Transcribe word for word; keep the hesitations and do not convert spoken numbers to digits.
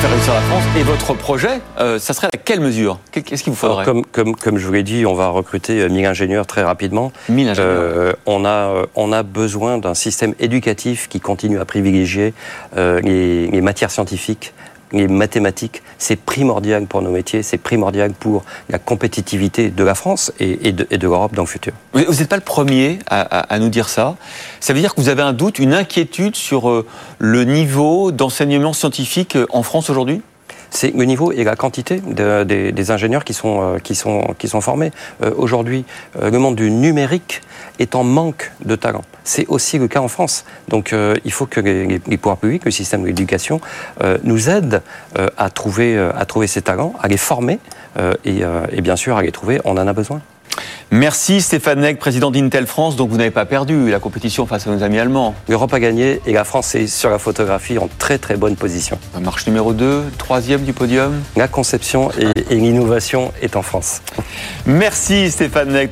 faire réussir la France. Et votre projet, euh, ça serait à quelle mesure ? Qu'est-ce qu'il vous faudrait ? Alors, comme, comme, comme je vous l'ai dit, on va recruter mille ingénieurs très rapidement. mille ingénieurs. Euh, on, a, on a besoin d'un système éducatif qui continue à privilégier euh, les, les matières scientifiques, les mathématiques. C'est primordial pour nos métiers, c'est primordial pour la compétitivité de la France et, et, de, et de l'Europe dans le futur. Vous n'êtes pas le premier à, à, à nous dire ça. Ça veut dire que vous avez un doute, une inquiétude sur euh, le niveau d'enseignement scientifique en France aujourd'hui ? C'est le niveau et la quantité de, des, des ingénieurs qui sont, euh, qui sont, qui sont formés. Euh, aujourd'hui, euh, le monde du numérique est en manque de talent. C'est aussi le cas en France. Donc euh, il faut que les, les pouvoirs publics, le système de l'éducation, euh, nous aident euh, à, trouver, euh, à trouver ces talents, à les former euh, et, euh, et bien sûr à les trouver, on en a besoin. Merci Stéphane Negre, président d'Intel France. Donc vous n'avez pas perdu la compétition face à nos amis allemands. L'Europe a gagné et la France est sur la photographie en très très bonne position. Marche numéro deux, troisième du podium. La conception et, et l'innovation est en France. Merci Stéphane Negre.